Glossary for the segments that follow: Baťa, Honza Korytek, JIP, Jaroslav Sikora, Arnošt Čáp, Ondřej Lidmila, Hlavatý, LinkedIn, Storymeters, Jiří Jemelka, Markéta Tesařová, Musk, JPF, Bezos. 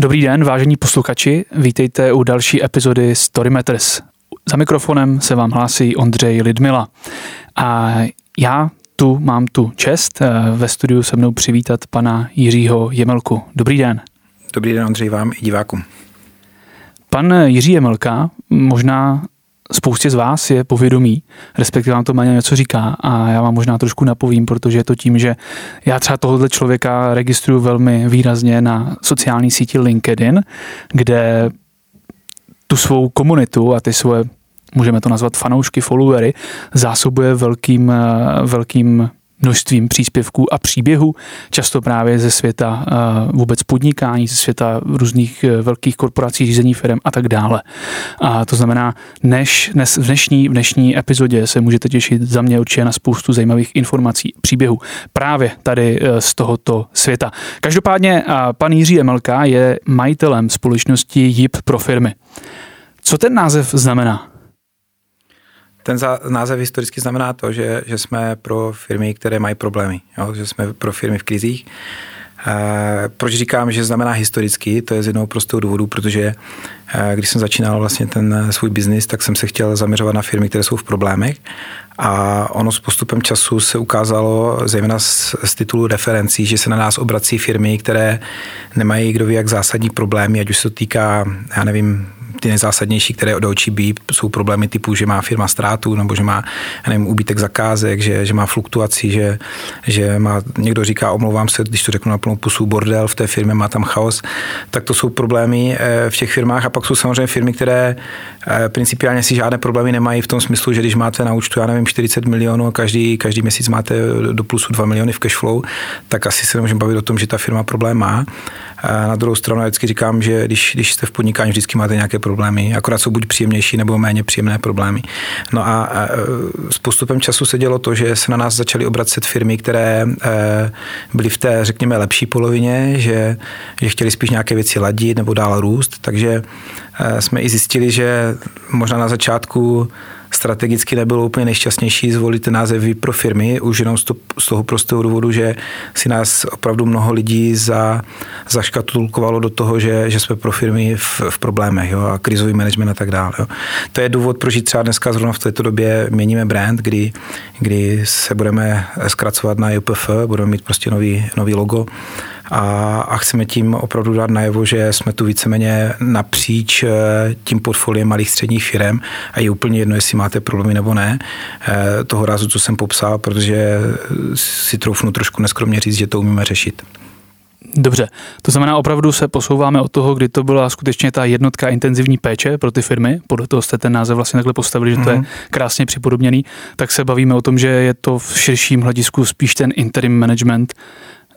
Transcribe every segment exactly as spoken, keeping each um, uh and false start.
Dobrý den, vážení posluchači, vítejte u další epizody Storymeters. Za mikrofonem se vám hlásí Ondřej Lidmila. A já tu mám tu čest ve studiu se mnou přivítat pana Jiřího Jemelku. Dobrý den. Dobrý den, Ondřej, vám i divákům. Pan Jiří Jemelka, možná spoustě z vás je povědomí, respektive vám to méně něco říká a já vám možná trošku napovím, protože je to tím, že já třeba tohohle člověka registruju velmi výrazně na sociální síti LinkedIn, kde tu svou komunitu a ty svoje, můžeme to nazvat fanoušky, followery, zásobuje velkým, velkým množstvím příspěvků a příběhů, často právě ze světa vůbec podnikání, ze světa různých velkých korporací, řízení firem a tak dále. A to znamená, než, dnes, v, dnešní, v dnešní epizodě se můžete těšit za mě určitě na spoustu zajímavých informací, příběhů právě tady z tohoto světa. Každopádně pan Jiří Jemelka je majitelem společnosti J I P pro firmy. Co ten název znamená? Ten za, název historicky znamená to, že, že jsme pro firmy, které mají problémy, jo? Že jsme pro firmy v krizích. E, proč říkám, že znamená historicky, to je z jednoho prostého důvodu, protože e, když jsem začínal vlastně ten svůj biznis, tak jsem se chtěl zaměřovat na firmy, které jsou v problémech a ono s postupem času se ukázalo, zejména z, z titulu referencí, že se na nás obrací firmy, které nemají kdo ví jak zásadní problémy, ať už se týká, já nevím, ty nejzásadnější, které do očí bíjí, jsou problémy typu, že má firma ztrátu, nebo že má, nevím, úbytek zakázek, že, že má fluktuaci, že, že má, někdo říká, omlouvám se, když to řeknu na plnou pusu, bordel v té firmě, má tam chaos, tak to jsou problémy v těch firmách a pak jsou samozřejmě firmy, které principiálně si žádné problémy nemají v tom smyslu, že když máte na účtu, já nevím, čtyřicet milionů a každý, každý měsíc máte do plusu dva miliony v cashflow, tak asi se nemůžeme bavit o tom, že ta firma problém má. Na druhou stranu já vždycky říkám, že když, když jste v podnikání, vždycky máte nějaké problémy, akorát jsou buď příjemnější nebo méně příjemné problémy. No a, a s postupem času se dělo to, že se na nás začaly obracet firmy, které e, byly v té, řekněme, lepší polovině, že, že chtěli spíš nějaké věci ladit nebo dál růst, takže e, jsme i zjistili, že možná na začátku strategicky nebylo úplně nejšťastnější zvolit název pro firmy, už jenom z toho prostého důvodu, že si nás opravdu mnoho lidí za, zaškatulkovalo do toho, že, že jsme pro firmy v, v problémech, jo, a krizový management a tak dále. Jo. To je důvod, proč třeba dneska zrovna v této době měníme brand, kdy, kdy se budeme zkracovat na J P F, budeme mít prostě nový, nový logo a, a chceme tím opravdu dát najevo, že jsme tu víceméně napříč tím portfoliem malých středních firem a je úplně jedno, jestli máte problémy nebo ne, toho rázu, co jsem popsal, protože si troufnu trošku neskromně říct, že to umíme řešit. Dobře, to znamená opravdu se posouváme od toho, kdy to byla skutečně ta jednotka intenzivní péče pro ty firmy, podle toho jste ten název vlastně takhle postavili, že to je krásně připodobněný, tak se bavíme o tom, že je to v širším hledisku spíš ten interim management,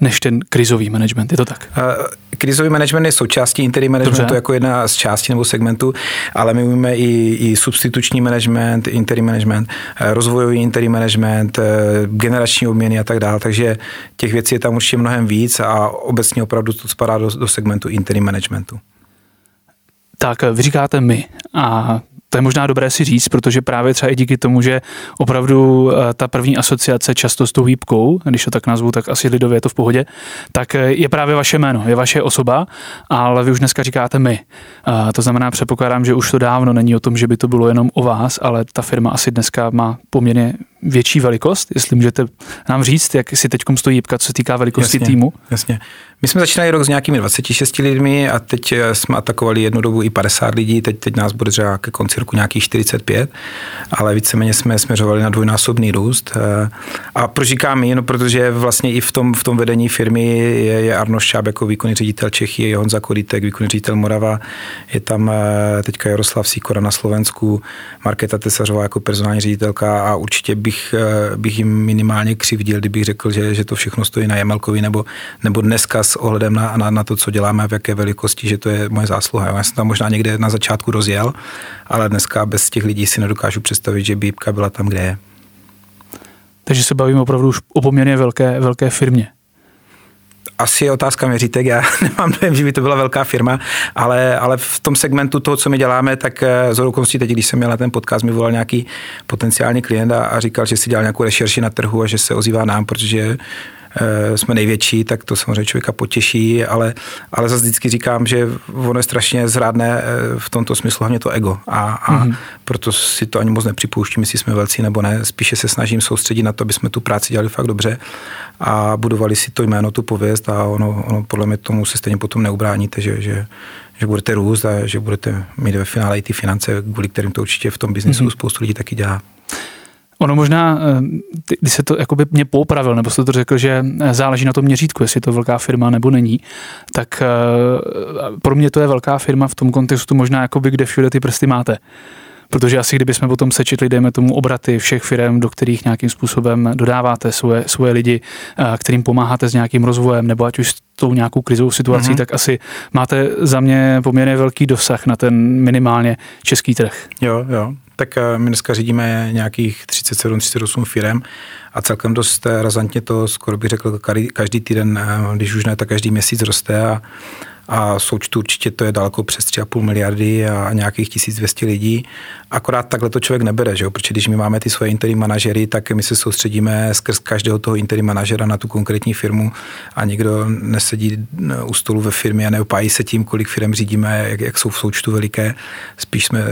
než ten krizový management, je to tak? Krizový management je součástí interim managementu. Dobře. Jako jedna z částí nebo segmentu, ale my umíme i, i substituční management, interim management, rozvojový interim management, generační obměny a tak dále, takže těch věcí je tam určitě mnohem víc a obecně opravdu to spadá do, do segmentu interim managementu. Tak vy říkáte my a to je možná dobré si říct, protože právě třeba i díky tomu, že opravdu ta první asociace často s tou hýbkou, když to tak nazvu, tak asi lidově je to v pohodě, tak je právě vaše jméno, je vaše osoba, ale vy už dneska říkáte my. A to znamená, předpokládám, že už to dávno není o tom, že by to bylo jenom o vás, ale ta firma asi dneska má poměrně větší velikost, jestli můžete nám říct, jak si teďkom stojí jipka, co se týká velikosti jasně, týmu. Jasně. My jsme začínali rok s nějakými dvaceti šesti lidmi a teď jsme atakovali jednu dobu i padesát lidí, teď, teď nás bude třeba ke konci roku nějakých čtyřicet pět, ale víceméně jsme směřovali na dvojnásobný růst. A proč říkám jen, no, protože vlastně i v tom, v tom vedení firmy je, je Arnošt Čáp jako výkonný ředitel Čechy, je Honza Korytek, výkonný ředitel Morava, je tam teďka Jaroslav Sikora na Slovensku, Markéta Tesařová jako personální ředitelka a určitě bych Bych, bych jim minimálně křivdil, kdybych řekl, že, že to všechno stojí na Jemelkovi, nebo, nebo dneska s ohledem na, na, na to, co děláme, v jaké velikosti, že to je moje zásluha. Já jsem tam možná někde na začátku rozjel, ale dneska bez těch lidí si nedokážu představit, že by Jipka byla tam, kde je. Takže se bavím opravdu už o poměrně velké, velké firmě. Asi je otázka měřítek, já nemám dojem, že by to byla velká firma, ale, ale v tom segmentu toho, co my děláme, tak zhodou okolností teď, když jsem měl na ten podcast, mi volal nějaký potenciální klient a, a říkal, že si dělal nějakou rešerši na trhu a že se ozývá nám, protože jsme největší, tak to samozřejmě člověka potěší, ale, ale zase vždycky říkám, že ono je strašně zrádné v tomto smyslu hlavně to ego a, a mm-hmm. proto si to ani moc nepřipouštím, jestli jsme velcí nebo ne, spíše se snažím soustředit na to, aby jsme tu práci dělali fakt dobře a budovali si to jméno, tu pověst a ono, ono podle mě tomu se stejně potom neubráníte, že, že, že budete růst a že budete mít ve finále i ty finance, kvůli kterým to určitě v tom biznisu mm-hmm. spoustu lidí taky dělá. Ono možná, když se to jakoby mě poupravil, nebo jste to řekl, že záleží na tom měřítku, jestli je to velká firma nebo není, tak pro mě to je velká firma v tom kontextu možná, jakoby, kde všude ty prsty máte. Protože asi kdybychom potom sečetli, dejme tomu, obraty všech firem, do kterých nějakým způsobem dodáváte svoje, svoje lidi, kterým pomáháte s nějakým rozvojem, nebo ať už s tou nějakou krizovou situací, mm-hmm. tak asi máte za mě poměrně velký dosah na ten minimálně český trh. Jo, jo. Tak my dneska řídíme nějakých třicet sedm, třicet osm firem a celkem dost razantně to, skoro bych řekl, každý týden, když už ne, tak každý měsíc roste a, a součtu určitě to je daleko přes tři a půl miliardy a nějakých tisíc dvě stě lidí. Akorát takhle to člověk nebere, že jo? Protože když my máme ty svoje interim manažery, tak my se soustředíme skrz každého toho interim manažera na tu konkrétní firmu a nikdo nesedí u stolu ve firmě a neopájí se tím, kolik firem řídíme, jak, jak jsou v součtu veliké. Spíš jsme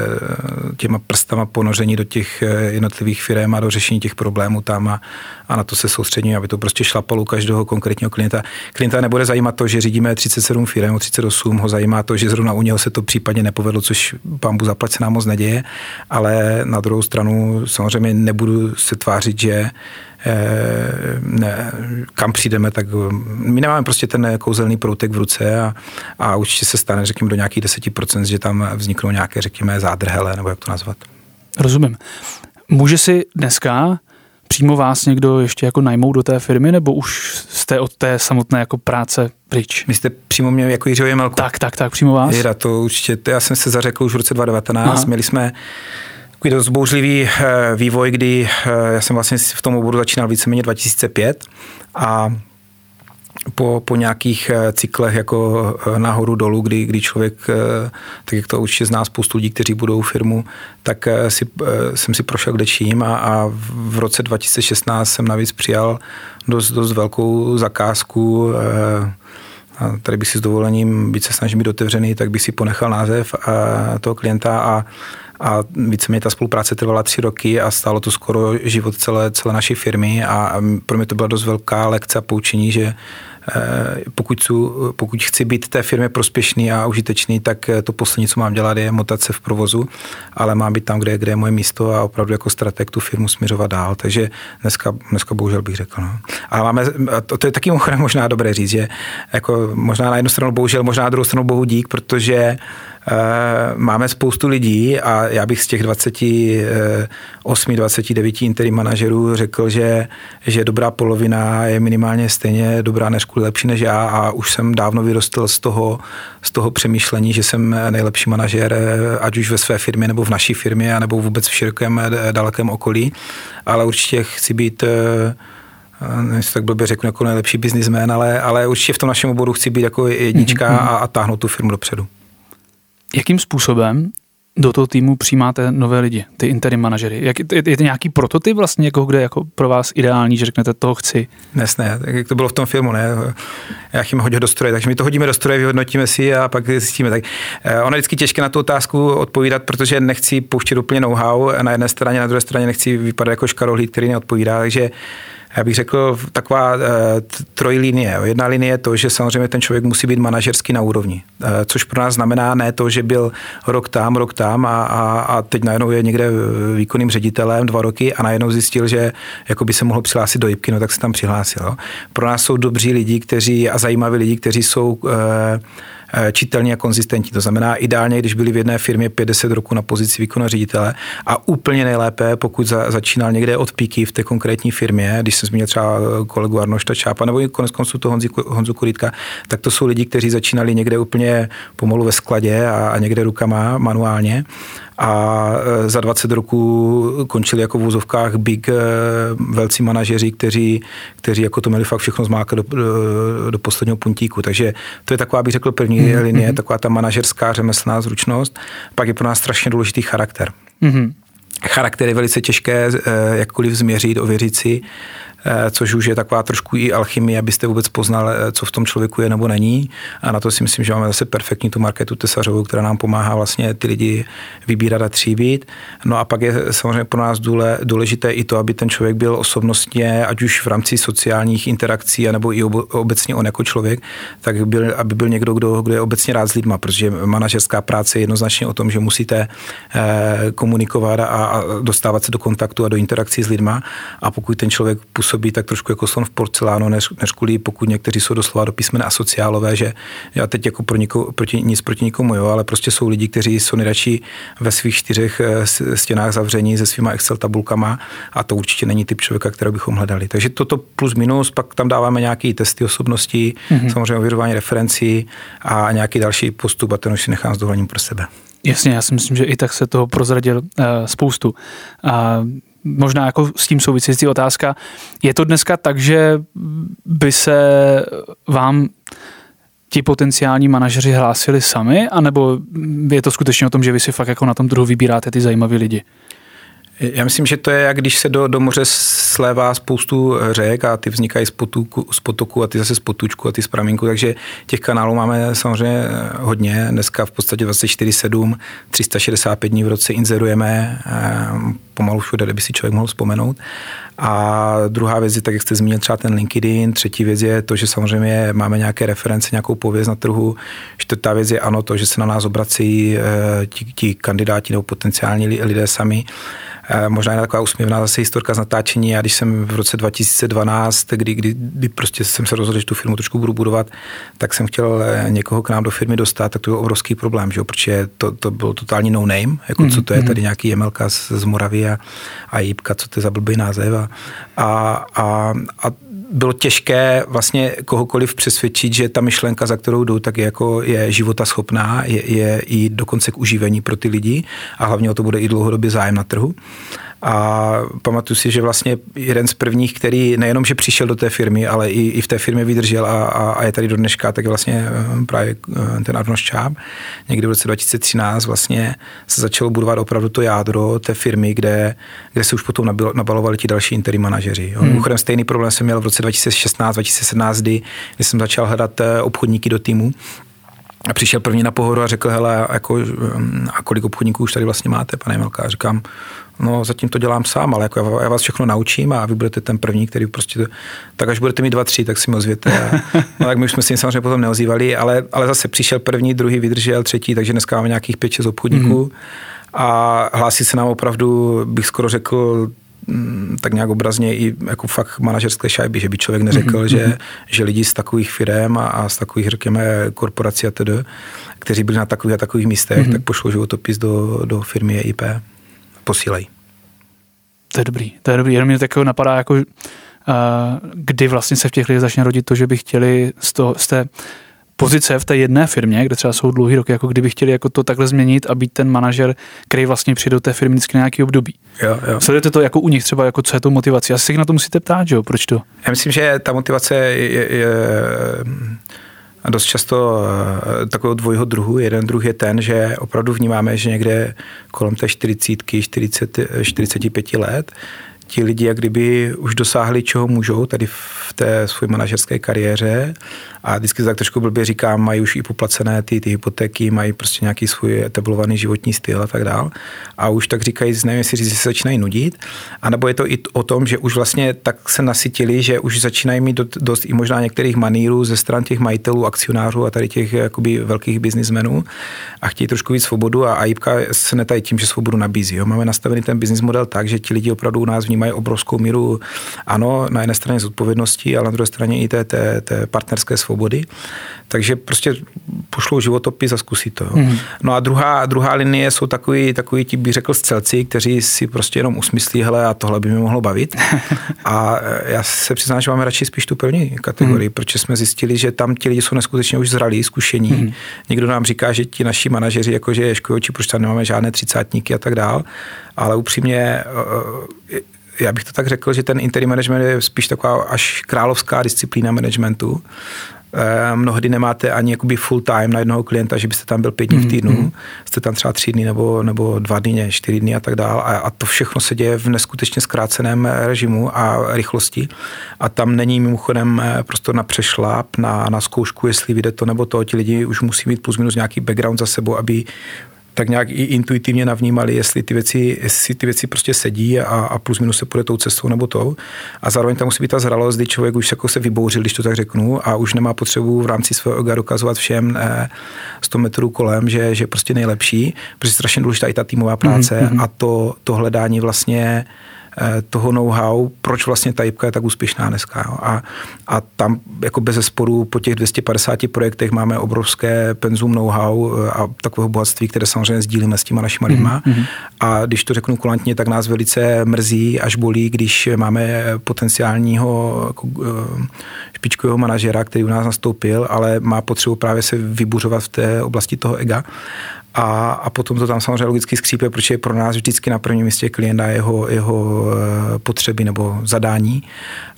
těma prstama ponoření do těch jednotlivých firem a do řešení těch problémů tam a, a na to se soustředíme, aby to prostě šlapalo u každého konkrétního klienta. Klienta nebude zajímat to, že řídíme třicet sedm firem, třicet osm, ho zajímá to, že zrovna u něho se to případně nepovedlo, což pánbu zaplať se nám moc neděje. Ale na druhou stranu samozřejmě nebudu se tvářit, že ne, kam přijdeme, tak my nemáme prostě ten kouzelný proutek v ruce a, a určitě se stane, řekněme, do nějakých deset procent, že tam vzniknou nějaké, řekněme, zádrhele, nebo jak to nazvat. Rozumím. Může si dneska přímo vás někdo ještě jako najmout do té firmy, nebo už jste od té samotné jako práce pryč? My jste přímo mě jako Jiřího Jemelku. Tak, tak, tak, přímo vás. Jeda, to určitě, to já jsem se zařekl už v roce dva tisíce devatenáct, Aha. Měli jsme takový dost bouřlivý vývoj, kdy já jsem vlastně v tom oboru začínal víceméně dva tisíce pět a Po, po nějakých cyklech jako nahoru dolů, kdy, kdy člověk, tak jak to určitě zná spoustu lidí, kteří budou firmu, tak si, jsem si prošel kdečím a, a v roce dva tisíce šestnáct jsem navíc přijal dost, dost velkou zakázku. A tady bych si s dovolením, byť se snažím být otevřený, tak bych si ponechal název toho klienta a A víceméně ta spolupráce trvala tři roky a stálo to skoro život celé, celé naší firmy a pro mě to byla dost velká lekce a poučení, že pokud, jsou, pokud chci být té firmě prospěšný a užitečný, tak to poslední, co mám dělat, je motat se v provozu, ale mám být tam, kde, kde je moje místo a opravdu jako strateg tu firmu směřovat dál. Takže dneska, dneska bohužel bych řekl. No. Ale máme, to, to je taky možná dobré říct, že jako možná na jednu stranu bohužel, možná na druhou stranu bohu dík, protože máme spoustu lidí a já bych z těch dvacet osm, dvacet devět interim manažerů řekl, že, že dobrá polovina je minimálně stejně dobrá než kvůli lepší než já a už jsem dávno vyrostl z toho, z toho přemýšlení, že jsem nejlepší manažer, ať už ve své firmě nebo v naší firmě, nebo vůbec v širokém dalekém okolí, ale určitě chci být... Nevím, tak blbě řeknu, jako nejlepší biznismen, ale, ale určitě v tom našem oboru chci být jako jednička mm-hmm. a, a táhnout tu firmu dopředu. Jakým způsobem do toho týmu přijímáte nové lidi, ty interim manažery? Jak, je, je to nějaký prototyp vlastně, jako, kde jako pro vás ideální, že řeknete, toho chci? Dnes ne, tak jak to bylo v tom filmu, ne? Já jim hodil do stroje, takže my to hodíme do stroje, vyhodnotíme si a pak zjistíme. Tak ono je vždycky těžké na tu otázku odpovídat, protože nechci pouštět úplně know-how na jedné straně, na druhé straně nechci vypadat jako škarohlíd, který neodpovídá, takže já bych řekl taková e, trojlinie. Jedna linie je to, že samozřejmě ten člověk musí být manažersky na úrovni, e, což pro nás znamená ne to, že byl rok tam, rok tam a, a, a teď najednou je někde výkonným ředitelem dva roky a najednou zjistil, že jako by se mohl přihlásit do jipky, no tak se tam přihlásil. Jo. Pro nás jsou dobří lidi, kteří a zajímaví lidi, kteří jsou... E, čitelní a konzistentní. To znamená ideálně, když byli v jedné firmě pět deset roků na pozici výkonného ředitele a úplně nejlépe, pokud za, začínal někde od píky v té konkrétní firmě, když jsem zmínil třeba kolegu Arnošta Čápa nebo koneckonců toho Honzi, Honzu Korytka, tak to jsou lidi, kteří začínali někde úplně pomalu ve skladě a, a někde rukama manuálně a za dvacet roků končili jako v úzovkách big velcí manažeři, kteří, kteří jako to měli fakt všechno zmákat do, do, do posledního puntíku. Takže to je taková, bych řekl, první mm-hmm. linie, taková ta manažerská řemeslná zručnost. Pak je pro nás strašně důležitý charakter. Mm-hmm. Charakter je velice těžké jakkoliv změřit, ověřit si. což už je taková trošku i alchymie, abyste vůbec poznal, co v tom člověku je nebo není. A na to si myslím, že máme zase perfektní tu Markétu Tesařovou, která nám pomáhá vlastně ty lidi vybírat a tříbit. No a pak je samozřejmě pro nás důle, důležité i to, aby ten člověk byl osobnostně, ať už v rámci sociálních interakcí, nebo i obecně on jako člověk, tak byl, aby byl někdo, kdo, kdo je obecně rád s lidma, protože manažerská práce je jednoznačně o tom, že musíte komunikovat a, a dostávat se do kontaktu a do interakcí s lidma. A pokud ten člověk působí tak trošku jako slon v porcelánu, než, než kvůli, pokud někteří jsou doslova do písmene asociálové, že já teď jako pro niko, proti, nic proti nikomu, jo, ale prostě jsou lidi, kteří jsou nejradši ve svých čtyřech stěnách zavření se svýma Excel tabulkama a to určitě není typ člověka, kterého bychom hledali. Takže toto plus minus, pak tam dáváme nějaké testy osobnosti, mm-hmm. samozřejmě ověřování referencí a nějaký další postup a ten už si nechám s dovolením pro sebe. Jasně, já si myslím, že i tak se toho prozradil uh, spoustu. Uh, možná jako s tím související otázka. Je to dneska tak, že by se vám ti potenciální manažeři hlásili sami, anebo je to skutečně o tom, že vy si fakt jako na tom trhu vybíráte ty zajímavý lidi? Já myslím, že to je, jak když se do, do moře slévá spoustu řek a ty vznikají z potoku, z potoku a ty zase z potučku a ty z pramínku, takže těch kanálů máme samozřejmě hodně. Dneska v podstatě dvacet čtyři sedm, tři sta šedesát pět dní v roce inzerujeme, pomalu všude, kdyby si člověk mohl vzpomenout. A druhá věc je, tak jak jste zmínil, třeba ten LinkedIn, třetí věc je to, že samozřejmě máme nějaké reference, nějakou pověst na trhu, čtvrtá věc je ano to, že se na nás obrací ti, ti kandidáti nebo potenciální lidé sami. Možná je taková úsměvná zase historka z natáčení. Já když jsem v roce dva tisíce dvanáct, kdy, kdy, kdy prostě jsem se rozhodl, že tu firmu trošku budu budovat, tak jsem chtěl někoho k nám do firmy dostat, tak to byl obrovský problém, že jo? Protože to, to byl totální no name, jako mm-hmm. co to je, tady nějaký Jemelka z, z Moravy a, a Jipka, co to je za blbý název. A, a, a, a bylo těžké vlastně kohokoliv přesvědčit, že ta myšlenka, za kterou jdou, tak je, jako je životaschopná, je, je i dokonce k užívení pro ty lidi a hlavně o to bude i dlouhodobě zájem na trhu. A pamatuju si, že vlastně jeden z prvních, který nejenom, že přišel do té firmy, ale i, i v té firmě vydržel a, a, a je tady do dneška, tak vlastně právě ten Arnošt Čáp. Někdy v roce dva tisíce třináct vlastně se začalo budovat opravdu to jádro té firmy, kde, kde se už potom nabil, nabalovali ti další interim manažeři. Mimochodem hmm. stejný problém jsem měl v roce dva tisíce šestnáct dva tisíce sedmnáct, kdy jsem začal hledat obchodníky do týmu. A přišel první na pohodu a řekl, hele, jako, a kolik obchodníků už tady vlastně máte, pane Jemelka? A říkám, no zatím to dělám sám, ale jako já vás všechno naučím a vy budete ten první, který prostě, tak až budete mít dva, tři, tak si mi ozvěte. A, no tak my už jsme si samozřejmě potom neozývali, ale, ale zase přišel první, druhý vydržel, třetí, takže dneska máme nějakých pět, šest obchodníků mm-hmm. a hlásí se nám opravdu, bych skoro řekl, tak nějak obrazně i jako fakt manažerské šajby, že by člověk neřekl, mm-hmm. že, že lidi z takových firem a, a z takových, řekněme, korporací a tedy, kteří byli na takových a takových místech, mm-hmm. tak pošlou životopis do, do firmy J I P. Posílej. To je dobrý, to je dobrý. Jenom mě takového napadá, jako, uh, kdy vlastně se v těch lidech začne rodit to, že by chtěli z, toho, z té pozice v té jedné firmě, kde třeba jsou dlouhý roky, jako kdyby chtěli jako to takhle změnit a být ten manažer, který vlastně přijde do té firmy vždycky na nějaký období. Jo, jo. Sledujete to jako u nich třeba, jako co je to motivace? Asi se na to musíte ptát, že jo? Proč to? Já myslím, že ta motivace je, je, je dost často takového dvojího druhu. Jeden druh je ten, že opravdu vnímáme, že někde kolem té čtyřicítky, čtyřicet, čtyřicet pět let ti lidi, jak kdyby už dosáhli, čeho můžou tady v té své manažerské kariéře a vždycky tak trošku blbě říkám, mají už i poplacené ty, ty hypotéky, mají prostě nějaký svůj etablovaný životní styl a tak dál. A už tak říkají, nevím, jestli říct, že se začínají nudit, anebo je to i o tom, že už vlastně tak se nasytili, že už začínají mít dost i možná některých manýrů ze stran těch majitelů, akcionářů a tady těch jakoby velkých biznismenů a chtějí trošku víc svobodu a Jipka se netají tím, že svobodu nabízí. Jo. Máme nastavený ten business model tak, že ti lidi opravdu u nás mají obrovskou míru, ano, na jedné straně zodpovědnosti, ale na druhé straně i té, té, té partnerské svobody. Takže prostě pošlou životopis a zkusí to. Mm. No a druhá, druhá linie jsou takový, takový ti bych řekl střelci, kteří si prostě jenom usmyslí, hele, a tohle by mě mohlo bavit. A já se přiznám, že máme radši spíš tu první kategorii, mm. protože jsme zjistili, že tam ti lidi jsou neskutečně už zralí, zkušení. Mm. Někdo nám říká, že ti naši manažeři, jakože je škojoči, proč tam nemáme žádné třicátníky a tak dál, ale upřímně já bych to tak řekl, že ten interim management je spíš taková až královská disciplína managementu. mnohdy nemáte ani jakoby full time na jednoho klienta, že byste tam byl pět dní v týdnu, jste tam třeba tři dny nebo, nebo dva dny, ne, čtyři dny a tak dál a, a to všechno se děje v neskutečně zkráceném režimu a rychlosti a tam není mimochodem prostor na přešlap, na, na zkoušku, jestli vyjde to nebo to, ti lidi už musí mít plus minus nějaký background za sebou, aby tak nějak i intuitivně navnímali, jestli ty věci, jestli ty věci prostě sedí a, a plus minus se půjde tou cestou nebo tou. A zároveň tam musí být ta zralost, kdy člověk už jako se vybouřil, když to tak řeknu, a už nemá potřebu v rámci svého ega dokazovat všem eh, sto metrů kolem, že je prostě nejlepší, protože je strašně důležitá i ta týmová práce mm-hmm. a to, to hledání vlastně toho know-how, proč vlastně ta JIPka je tak úspěšná dneska. Jo? A, a tam jako bez zesporu po těch dvou stech padesáti projektech máme obrovské penzum know-how a takového bohatství, které samozřejmě sdílíme s těma našima lidma. Mm-hmm. A když to řeknu kulantně, tak nás velice mrzí, až bolí, když máme potenciálního jako, špičkového manažera, který u nás nastoupil, ale má potřebu právě se vybuřovat v té oblasti toho ega. A, a potom to tam samozřejmě logicky skřípe, protože je pro nás vždycky na prvním místě klienta jeho, jeho potřeby nebo zadání.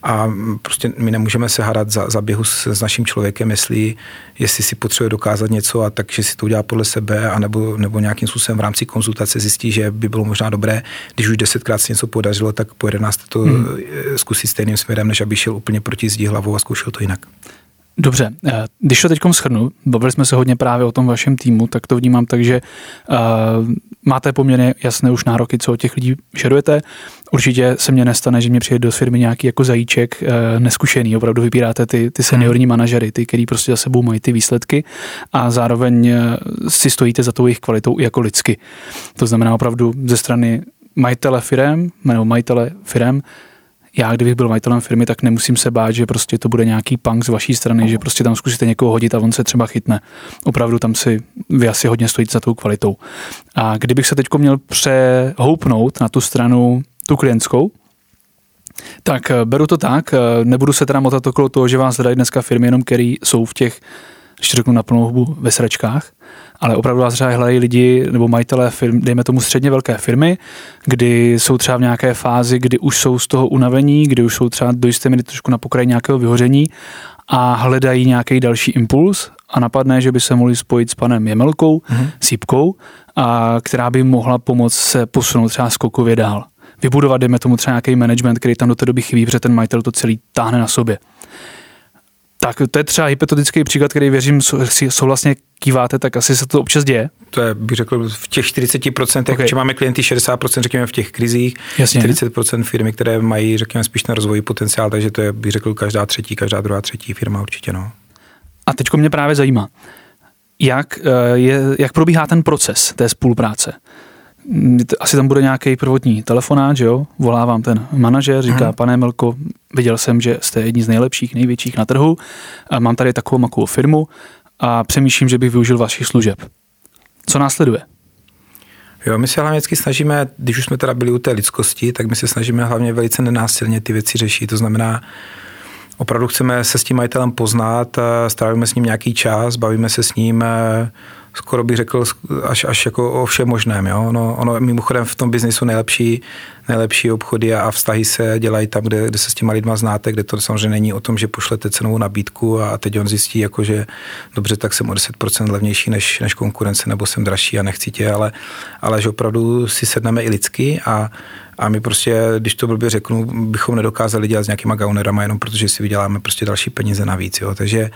A prostě my nemůžeme se hádat za, za běhu s, s naším člověkem, jestli, jestli si potřebuje dokázat něco a takže si to udělá podle sebe, anebo, nebo nějakým způsobem v rámci konzultace zjistí, že by bylo možná dobré, když už desetkrát se něco podařilo, tak po jedenácté to hmm. zkusit stejným směrem, než aby šel úplně proti zdi hlavou a zkoušel to jinak. Dobře, když to teď shrnu, bavili jsme se hodně právě o tom vašem týmu, tak to vnímám tak, že uh, máte poměrně jasné už nároky, co od těch lidí žadujete. Určitě se mně nestane, že mě přijde do firmy nějaký jako zajíček uh, neskušený, opravdu vybíráte ty, ty seniorní manažery, ty, který prostě za sebou mají ty výsledky a zároveň si stojíte za tou jejich kvalitou i jako lidsky. To znamená opravdu ze strany majitele firem, nebo majitele firem, já, kdybych byl majitelem firmy, tak nemusím se bát, že prostě to bude nějaký punk z vaší strany, že prostě tam zkusíte někoho hodit a on se třeba chytne. Opravdu tam si, vy asi hodně stojíte za tou kvalitou. A kdybych se teď měl přehoupnout na tu stranu, tu klientskou, tak beru to tak, nebudu se teda motat okolo toho, že vás hledají dneska firmy jenom, který jsou v těch, když řeknu na plnou hubu, ve sračkách, ale opravdu vás třeba hledají lidi nebo majitelé firm, dejme tomu středně velké firmy, kdy jsou třeba v nějaké fázi, kdy už jsou z toho unavení, kdy už jsou třeba do jisté míry trošku na pokraji nějakého vyhoření a hledají nějaký další impuls a napadne, že by se mohli spojit s panem Jemelkou, mm-hmm. s JIPkou, a která by mohla pomoct se posunout třeba skokově dál. Vybudovat, dejme tomu třeba nějaký management, který tam do té doby chybí, protože ten majitel to celý táhne na sobě. Tak to je třeba hypotetický příklad, který věřím, si souhlasně kýváte, tak asi se to občas děje. To je, bych řekl, v těch čtyřiceti procentech, okay. Že máme klienty šedesát procent, řekněme, v těch krizích, jasně, čtyřicet procent firmy, které mají, řekněme, spíš na rozvoji potenciál, takže to je, bych řekl, každá třetí, každá druhá třetí firma určitě, no. A teďko mě právě zajímá, jak, je, jak probíhá ten proces té spolupráce? Asi tam bude nějaký prvotní telefonát, že jo? Volá vám ten manažer, říká, hmm. pane Jemelko, viděl jsem, že jste jedni z nejlepších, největších na trhu, a mám tady takovou makovou firmu a přemýšlím, že bych využil vašich služeb. Co následuje? Jo, my se hlavně vždycky snažíme, když už jsme teda byli u té lidskosti, tak my se snažíme hlavně velice nenásilně ty věci řešit, to znamená, opravdu chceme se s tím majitelem poznat, strávíme s ním nějaký čas, bavíme se s ním, skoro bych řekl, až, až jako o všem možném. Jo? No, ono mimochodem v tom biznisu nejlepší, nejlepší obchody a vztahy se dělají tam, kde, kde se s těma lidma znáte, kde to samozřejmě není o tom, že pošlete cenovou nabídku a teď on zjistí, jako, že dobře, tak jsem o deset procent levnější než, než konkurence, nebo jsem dražší a nechci tě, ale, ale že opravdu si sedneme i lidsky a A my prostě, když to blbě řeknu, bychom nedokázali dělat s nějakýma gaunerama, jenom protože si vyděláme prostě další peníze navíc. Jo. Takže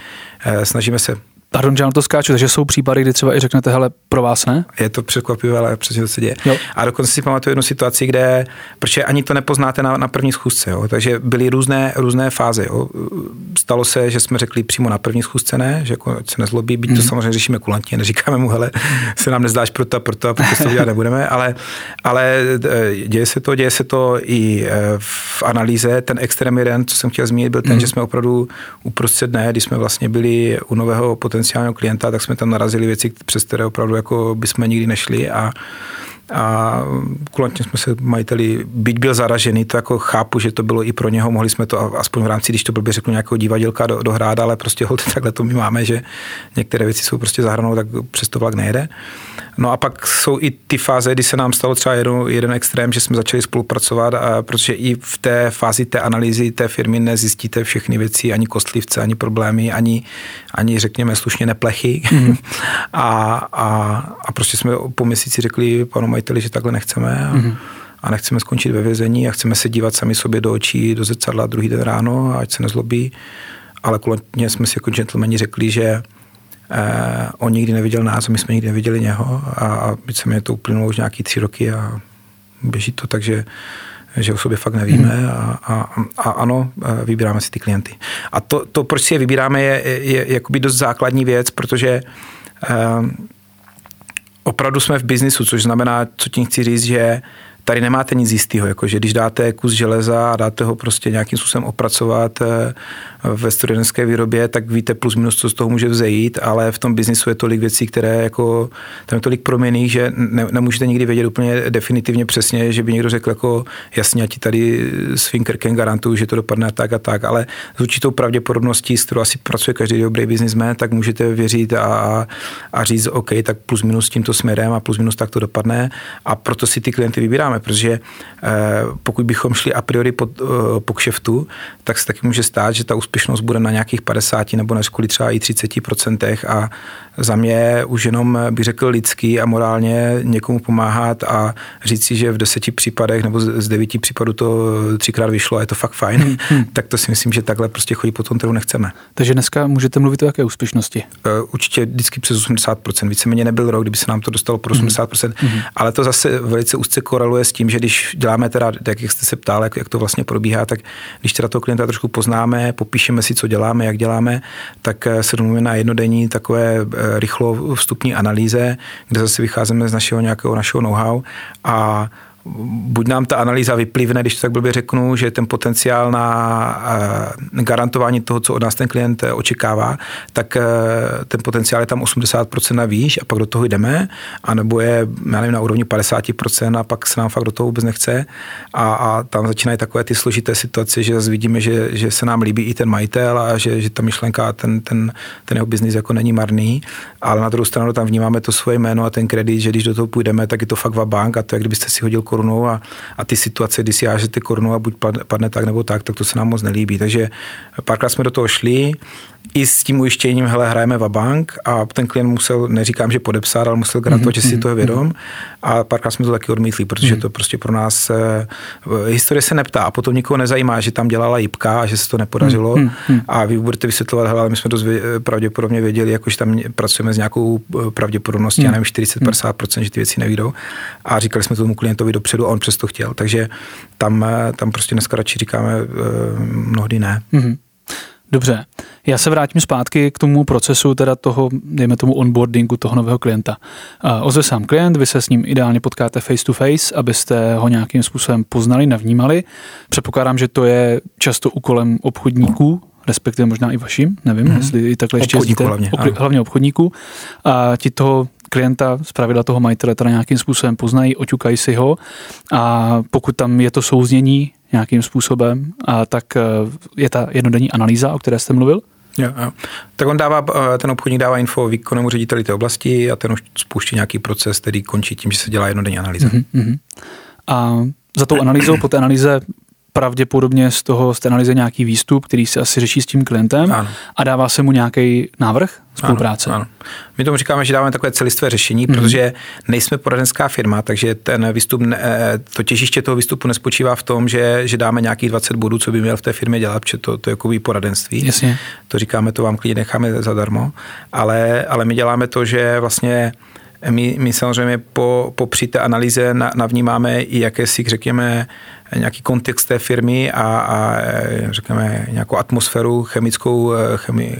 e, snažíme se... Pardon, že na to skáču, takže jsou případy, kdy třeba i řeknete, hele, pro vás ne? Je to překvapivé, ale přesně to se děje. Jo. A dokonce si pamatuju jednu situaci, kde, protože ani to nepoznáte na, na první schůzce, jo. Takže byly různé, různé fáze. Jo. Stalo se, že jsme řekli přímo na první schůzce ne, že jako se nezlobí, byť mm. to samozřejmě řešíme kulantně, neříkáme mu, hele, se nám nezdáš proto a proto, protože to dělat nebudeme, ale, ale děje se to, děje se to i v analýze. Ten extrém jeden, co jsem chtěl zmínit, byl ten, mm. že jsme opravdu uprostřed dne, když jsme vlastně byli u nového klienta, tak jsme tam narazili věci, přes které opravdu jako bychom nikdy nešli a a kulantně jsme se majiteli, byť byl zaražený, to jako chápu, že to bylo i pro něho, mohli jsme to aspoň v rámci, když to blbě řeknu, nějakého divadělka do, dohrát, ale prostě holt, takhle to my máme, že některé věci jsou prostě zahranou, tak přesto vlak nejede. No a pak jsou i ty fáze, kdy se nám stalo třeba jednou, jeden extrém, že jsme začali spolupracovat, a protože i v té fázi té analýzy té firmy nezjistíte všechny věci, ani kostlivce, ani problémy, ani, ani řekněme slušně neplechy. Mm. a, a, a prostě jsme po měsíci řekli panu majiteli, že takhle nechceme a, mm. a nechceme skončit ve vězení a chceme se dívat sami sobě do očí, do zrcadla druhý den ráno, ať se nezlobí. Ale kulantně jsme si jako gentlemani řekli, že Eh, on nikdy neviděl nás, my jsme nikdy neviděli něho a, a byť se mě to uplynulo už nějaký tři roky a běží to, takže že o sobě fakt nevíme a, a, a ano, vybíráme si ty klienty. A to, to proč si je vybíráme, je, je, je jakoby dost základní věc, protože eh, opravdu jsme v biznisu, což znamená, co tím chci říct, že tady nemáte nic jistého, jakože když dáte kus železa a dáte ho prostě nějakým způsobem opracovat ve strojenské výrobě, tak víte plus minus, co z toho může vzejít, ale v tom biznisu je tolik věcí, které jako, tam je tolik proměnných, že ne, nemůžete nikdy vědět úplně definitivně přesně, že by někdo řekl jako jasně, já ti tady svým krkem garantuju, že to dopadne tak a tak, ale s určitou pravděpodobností, s kterou asi pracuje každý dobrý biznismen, tak můžete věřit a, a říct, OK, tak plus minus tímto směrem a plus minus tak to dopadne a proto si ty klienty vybíráme. Protože eh, pokud bychom šli a priori pod, eh, po kšeftu, tak se taky může stát, že ta úspěšnost bude na nějakých padesát nebo neřkoli třeba i třicet procent a za mě už jenom bych řekl lidský a morálně někomu pomáhat a říct si, že v deseti případech nebo z devíti případů to třikrát vyšlo a je to fakt fajn, hmm. tak to si myslím, že takhle prostě chodí po tom trhu nechceme. Takže dneska můžete mluvit o jaké úspěšnosti? Eh, určitě vždycky přes osmdesát procent, víceméně nebyl rok, kdyby se nám to dostalo pro osmdesát procent, hmm. ale to zase velice úzce koreluje s tím, že když děláme teda, jak jste se ptal, jak, jak to vlastně probíhá, tak když teda toho klienta trošku poznáme, popíšeme si, co děláme, jak děláme, tak se domluvíme na jednodenní takové e, rychlo vstupní analýze, kde zase vycházíme z našeho nějakého našeho know-how a buď nám ta analýza vyplivne, když to tak blbě řeknu, že ten potenciál na garantování toho, co od nás ten klient očekává, tak ten potenciál je tam osmdesát procent na výš a pak do toho jdeme, anebo je já nevím, na úrovni padesát procent a pak se nám fakt do toho vůbec nechce a, a tam začínají takové ty složité situace, že zase vidíme, že, že se nám líbí i ten majitel a že, že ta myšlenka, ten, ten, ten jeho biznis jako není marný, ale na druhou stranu tam vnímáme to svoje jméno a ten kredit, že když do toho půjdeme, tak je to fakt vabank a to je, kdybyste si hodil A, a ty situace, kdy si jážete korunu a buď padne tak nebo tak, tak to se nám moc nelíbí. Takže párkrát jsme do toho šli i s tím ujištěním, hele, hrajeme vabank a ten klient musel, neříkám, že podepsat, ale musel garantovat, mm-hmm. že si to je vědom a párkrát jsme to taky odmítli, protože mm-hmm. to prostě pro nás eh, historie se neptá a potom nikoho nezajímá, že tam dělala jipka a že se to nepodařilo mm-hmm. a vy budete vysvětlovat, hele, my jsme to pravděpodobně věděli, jakože tam pracujeme s nějakou pravděpodobností, mm-hmm. já nevím, čtyřicet až padesát procent, že ty věci nevídou a říkali jsme tomu klientovi dopředu a on přesto chtěl, takže tam, tam prostě dneska radši říkáme eh, mnohdy ne. Mm-hmm. Dobře, já se vrátím zpátky k tomu procesu, teda toho, dejme tomu onboardingu toho nového klienta. Ozve sám klient, vy se s ním ideálně potkáte face to face, abyste ho nějakým způsobem poznali, navnímali. Předpokládám, že to je často úkolem obchodníků, respektive možná i vaším, nevím, mm-hmm. jestli i takhle ještě jezdíte. Hlavně, Obli- hlavně obchodníků. A ti toho klienta, zpravidla toho majitele, teda nějakým způsobem poznají, oťukají si ho a pokud tam je to souznění nějakým způsobem, a tak je ta jednodenní analýza, o které jste mluvil? Jo, jo. Tak on dává, ten obchodník dává info výkonnému řediteli té oblasti a ten už spouští nějaký proces, který končí tím, že se dělá jednodenní analýza. Uh-huh, uh-huh. A za tou analýzou, po té analýze pravděpodobně z toho z té analýze nějaký výstup, který se asi řeší s tím klientem ano. a dává se mu nějaký návrh spolupráce. Ano, ano. My tomu říkáme, že dáváme takové celistvé řešení, mm-hmm. protože nejsme poradenská firma, takže ten výstup, to těžiště toho výstupu nespočívá v tom, že, že dáme nějakých dvacet bodů, co by měl v té firmě dělat, protože to, to je jakoby poradenství. Jasně. To říkáme, to vám klidně necháme zadarmo, ale, ale my děláme to, že vlastně My, my samozřejmě po, po při té analýze navnímáme i jakési, řekněme, nějaký kontext té firmy a, a řekněme, nějakou atmosféru chemickou, chemi,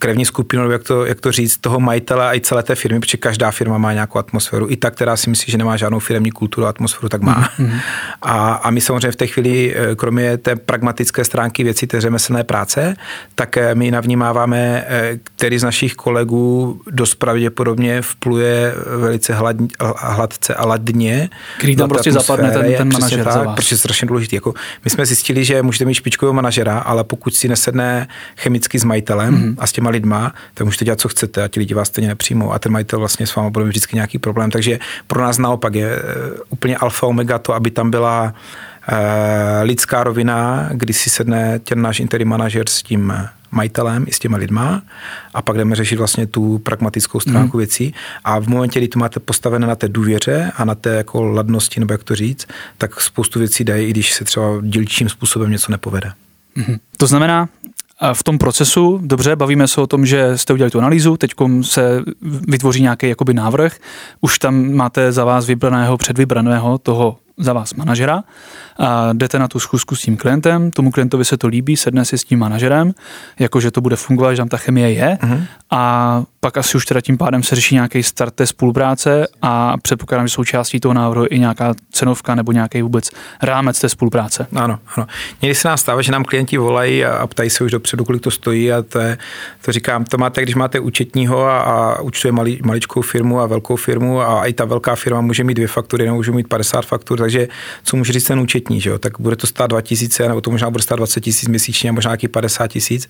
krevní skupinu, jak to, jak to říct, toho majitele a i celé té firmy, protože každá firma má nějakou atmosféru. I ta, která si myslí, že nemá žádnou firemní kulturu a atmosféru, tak má. Mm-hmm. A, a my samozřejmě v té chvíli, kromě té pragmatické stránky věcí, té řemeslné práce, tak my navnímáváme, který z našich kolegů dost pravděpodobně vpluje velice hlad, hladce a ladně. Který tam prostě zapadne ten, ten manažer tak, za vás. Protože je strašně důležitý. Jako, my jsme zjistili, že můžete mít špičkového manažera, ale pokud si nesedne chemicky s majitelem mm-hmm. a s těma lidma, tak můžete dělat, co chcete a ti lidi vás stejně nepřijmou a ten majitel vlastně s váma bude mít vždycky nějaký problém. Takže pro nás naopak je úplně alfa omega to, aby tam byla uh, lidská rovina, kdy si sedne ten náš interim manažer s tím majitelem i s těma lidma a pak jdeme řešit vlastně tu pragmatickou stránku mm. věcí a v momentě, kdy to máte postavené na té důvěře a na té jako ladnosti, nebo jak to říct, tak spoustu věcí dají, i když se třeba dílčím způsobem něco nepovede. Mm-hmm. To znamená, v tom procesu, dobře, bavíme se o tom, že jste udělali tu analýzu, teď se vytvoří nějaký jakoby návrh, už tam máte za vás vybraného, předvybraného toho za vás manažera a jdete na tu schůzku s tím klientem, tomu klientovi se to líbí, sedne si s tím manažerem, jakože to bude fungovat, že tam ta chemie je uh-huh. a pak asi už teda tím pádem se řeší nějaký start té spolupráce a předpokládám, že součástí toho návrhu i nějaká cenovka nebo nějaký vůbec rámec té spolupráce. Ano, ano. Někdy se nám stává, že nám klienti volají a ptají se už dopředu, kolik to stojí a to, je, to říkám, to máte, když máte účetního a, a účtuje mali, maličkou firmu a velkou firmu a i ta velká firma může mít dvě faktury, nebo může mít padesát faktur, takže co může říct ten účetní, že jo? Tak bude to stát dva tisíce, nebo to možná bude stát dvacet tisíc měsíčně, možná nějaký padesát tisíc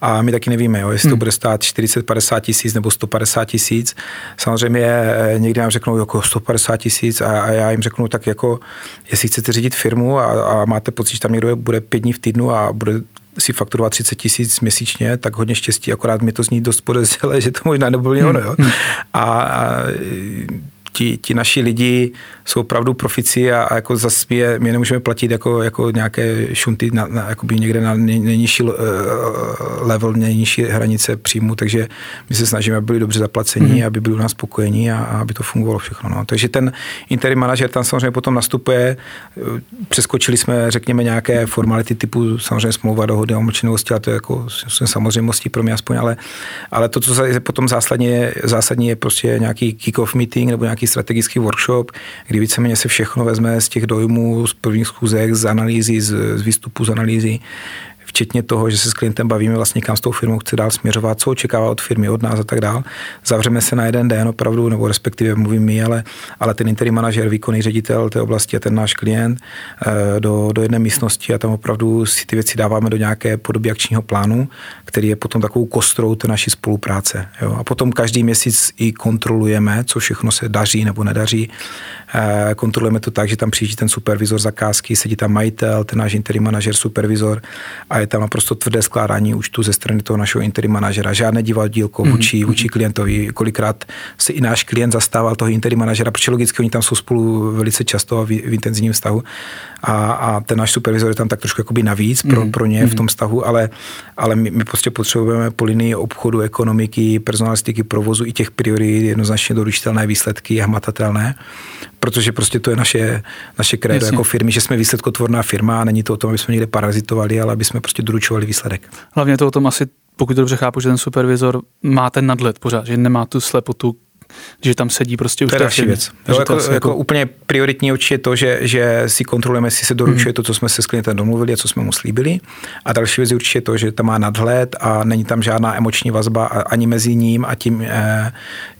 a my taky nevíme, jo? Jestli hmm. to bude stát čtyřicet padesát tisíc nebo sto padesát tisíc. Samozřejmě někdy nám řeknou jako sto padesát tisíc a, a já jim řeknu tak jako, jestli chcete řídit firmu a, a máte pocit, že tam někdo bude pět dní v týdnu a bude si fakturovat třicet tisíc měsíčně, tak hodně štěstí, akorát mi to zní dost podezřelé, že to možná nebylo ono. Jo? A, a Ti, ti naši lidi jsou opravdu profici a, a jako zas my, je, my nemůžeme platit jako, jako nějaké šunty na, na, někde na nejnižší level, nejnižší hranice příjmu, takže my se snažíme, aby byli dobře zaplacení, mm-hmm. aby byli u nás spokojení a, a aby to fungovalo všechno. No. Takže ten interim manažer tam samozřejmě potom nastupuje, přeskočili jsme, řekněme, nějaké formality typu samozřejmě smlouva, dohody o mlčenlivosti, ale to je jako samozřejmostí pro mě aspoň, ale, ale to, co je potom zásadně, zásadní, je prostě nějaký kick-off meeting nebo nějaký strategický workshop, kdy víceméně se všechno vezme z těch dojmů, z prvních schůzek, z analýzy, z, z výstupu, z analýzy, včetně toho, že se s klientem bavíme vlastně, kam s tou firmou chce dál směřovat, co očekává od firmy, od nás a tak dál. Zavřeme se na jeden den opravdu, nebo respektive mluvím my, ale, ale ten interim manažer, výkonný ředitel té oblasti a ten náš klient do, do jedné místnosti a tam opravdu si ty věci dáváme do nějaké podoby akčního plánu, který je potom takovou kostrou té naší spolupráce. Jo? A potom každý měsíc i kontrolujeme, co všechno se daří nebo nedaří. Kontrolujeme to tak, že tam přijíždí ten supervizor zakázky, sedí tam majitel, ten náš interim manažer, supervizor a je tam naprosto tvrdé skládání účtu ze strany toho našeho interim manažera. Žádné divadílko vůči mm-hmm. klientovi. Kolikrát se i náš klient zastával toho interim manažera, protože logicky oni tam jsou spolu velice často a v, v intenzivním vztahu. A, a ten náš supervizor je tam tak trošku jakoby navíc pro, mm-hmm. pro ně v tom vztahu, ale, ale my, my prostě potřebujeme po linii obchodu, ekonomiky, personalistiky, provozu i těch priorit jednoznačně doručitelné výsledky, hmatatelné, protože prostě to je naše, naše kredo jako firmy, že jsme výsledkotvorná firma a není to o tom, aby jsme někde parazitovali, ale aby jsme prostě doručovali výsledek. Hlavně to o tom asi, pokud dobře chápu, že ten supervizor má ten nadhled pořád, že nemá tu slepotu, že tam sedí prostě už to je další věc. Jo, jako, jako, jako úplně prioritní určitě je to, že, že si kontrolujeme, jestli se doručuje hmm. to, co jsme se s klientem domluvili a co jsme mu slíbili. A další věc je určitě to, že tam má nadhled a není tam žádná emoční vazba ani mezi ním a tím,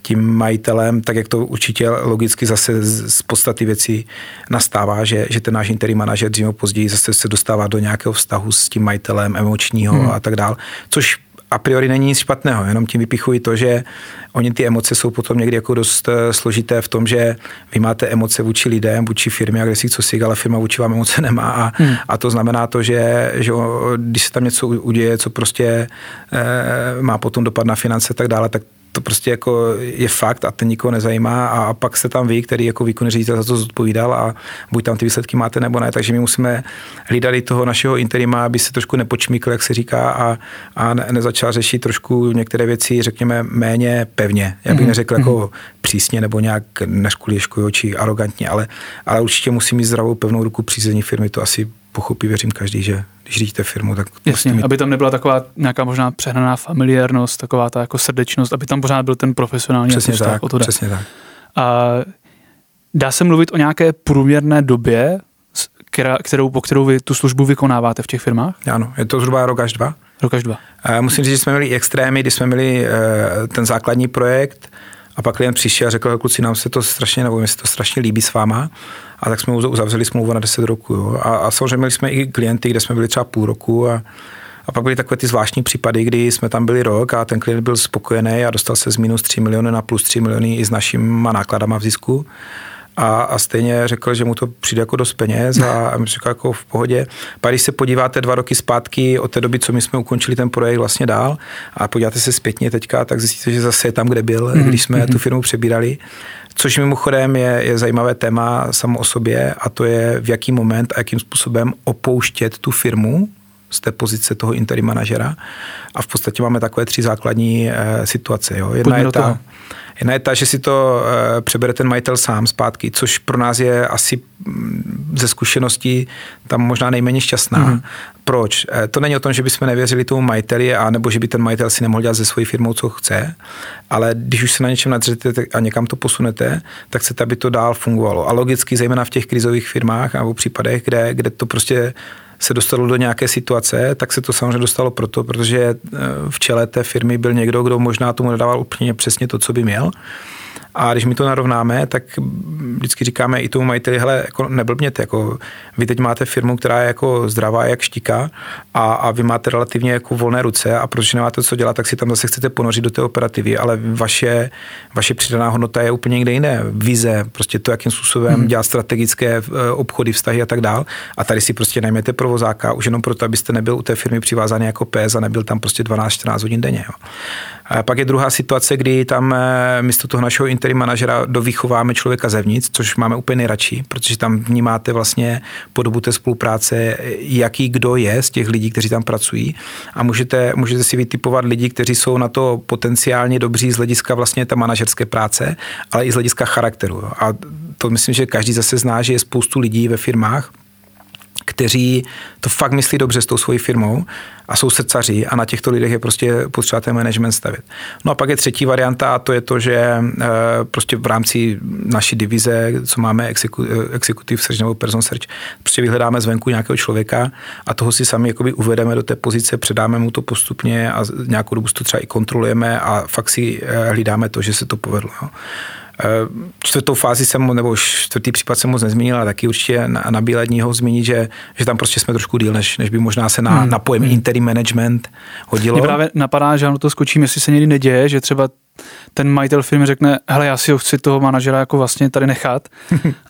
tím majitelem, tak jak to určitě logicky zase z podstaty věcí nastává, že, že ten náš interim manažer dřív nebo později zase se dostává do nějakého vztahu s tím majitelem emočního hmm. a tak dál, což a priori není nic špatného, jenom tím vypichuji to, že oni ty emoce jsou potom někdy jako dost složité v tom, že vy máte emoce vůči lidem, vůči firmě a kde si co si, ale firma vůči vám emoce nemá a, hmm. a to znamená to, že, že když se tam něco uděje, co prostě e, má potom dopad na finance a tak dále, tak to prostě jako je fakt a ten nikoho nezajímá a pak se tam vy, který jako výkonný ředitel za to zodpovídal a buď tam ty výsledky máte nebo ne, takže my musíme hlídat i toho našeho interima, aby se trošku nepočmíkl, jak se říká a, a ne, nezačal řešit trošku některé věci, řekněme, méně pevně. Já bych neřekl mm-hmm. jako přísně nebo nějak neškuliškujo či arrogantně, ale, ale určitě musí mít zdravou pevnou ruku přízení firmy, to asi pochopí, věřím, každý, že když řídíte firmu, tak... Jasně, prostě mít... aby tam nebyla taková nějaká možná přehnaná familiárnost, taková ta jako srdečnost, aby tam pořád byl ten profesionální... Přesně tak, přesně tak. A dá se mluvit o nějaké průměrné době, kterou, po kterou vy tu službu vykonáváte v těch firmách? Ano, je to zhruba rok až dva. Rok až dva. A musím říct, že jsme měli i extrémy, kdy jsme měli ten základní projekt a pak klient přišel a řekl, kluci, nám se to strašně, nebo mi se to strašně líbí s váma. A tak jsme uzavřeli smlouvu na deset roků. Jo. A, a samozřejmě měli jsme i klienty, kde jsme byli třeba půl roku a, a pak byly takové ty zvláštní případy, kdy jsme tam byli rok a ten klient byl spokojený a dostal se z minus tři miliony na plus tři miliony i s našima nákladama v zisku. A, a stejně řekl, že mu to přijde jako dost peněz a, a mi řekl jako v pohodě. Pak když se podíváte dva roky zpátky od té doby, co my jsme ukončili ten projekt vlastně dál a podíváte se zpětně teďka, tak zjistíte, že zase je tam, kde byl, když jsme tu firmu přebírali. Což mimochodem je, je zajímavé téma samo o sobě a to je, v jaký moment a jakým způsobem opouštět tu firmu z té pozice toho interim manažera. A v podstatě máme takové tři základní e, situace. Jo. Jedna je ta... Jedna je ta, že si to přebere ten majitel sám zpátky, což pro nás je asi ze zkušeností tam možná nejméně šťastná. Mm. Proč? To není o tom, že bychom nevěřili tomu majiteli, anebo že by ten majitel si nemohl dělat se svojí firmou, co chce, ale když už se na něčem nadřete a někam to posunete, tak chcete, aby to dál fungovalo. A logicky, zejména v těch krizových firmách nebo případech, kde, kde to prostě se dostalo do nějaké situace, tak se to samozřejmě dostalo proto, protože v čele té firmy byl někdo, kdo možná tomu nedával úplně přesně to, co by měl. A když my to narovnáme, tak vždycky říkáme i tomu majiteli, hele, jako neblbněte, jako vy teď máte firmu, která je jako zdravá jak štika a, a vy máte relativně jako volné ruce a protože nemáte co dělat, tak si tam zase chcete ponořit do té operativy, ale vaše, vaše přidaná hodnota je úplně někde jiné. Vize, prostě to, jakým způsobem hmm. dělat strategické obchody, vztahy a tak dál. A tady si prostě najměte provozáka, už jenom proto, abyste nebyl u té firmy přivázaný jako pes a nebyl tam prostě dvanáct čtrnáct hodin denně. Jo. A pak je druhá situace, kdy tam místo toho našeho interim manažera dovychováme člověka zevnitř, což máme úplně nejradši, protože tam vnímáte vlastně podobu té spolupráce, jaký kdo je z těch lidí, kteří tam pracují a můžete, můžete si vytipovat lidi, kteří jsou na to potenciálně dobří z hlediska vlastně ta manažerské práce, ale i z hlediska charakteru. A to myslím, že každý zase zná, že je spoustu lidí ve firmách, kteří to fakt myslí dobře s tou svojí firmou a jsou srdcaři a na těchto lidech je prostě potřeba ten management stavět. No a pak je třetí varianta a to je to, že prostě v rámci naší divize, co máme executive search nebo person search, prostě vyhledáme zvenku nějakého člověka a toho si sami jakoby uvedeme do té pozice, předáme mu to postupně a nějakou dobu to třeba i kontrolujeme a fakt si hlídáme to, že se to povedlo. Jo. Čtvrtou fázi jsem, nebo čtvrtý případ jsem moc nezmínil, ale taky určitě na, na bíledního zmínit, že, že tam prostě jsme trošku díl, než, než by možná se na, hmm. na pojem interim management hodilo. Mě právě napadá, že na to skočím, jestli se někdy neděje, že třeba ten majitel firmy řekne, hele, já si ho chci toho manažera jako vlastně tady nechat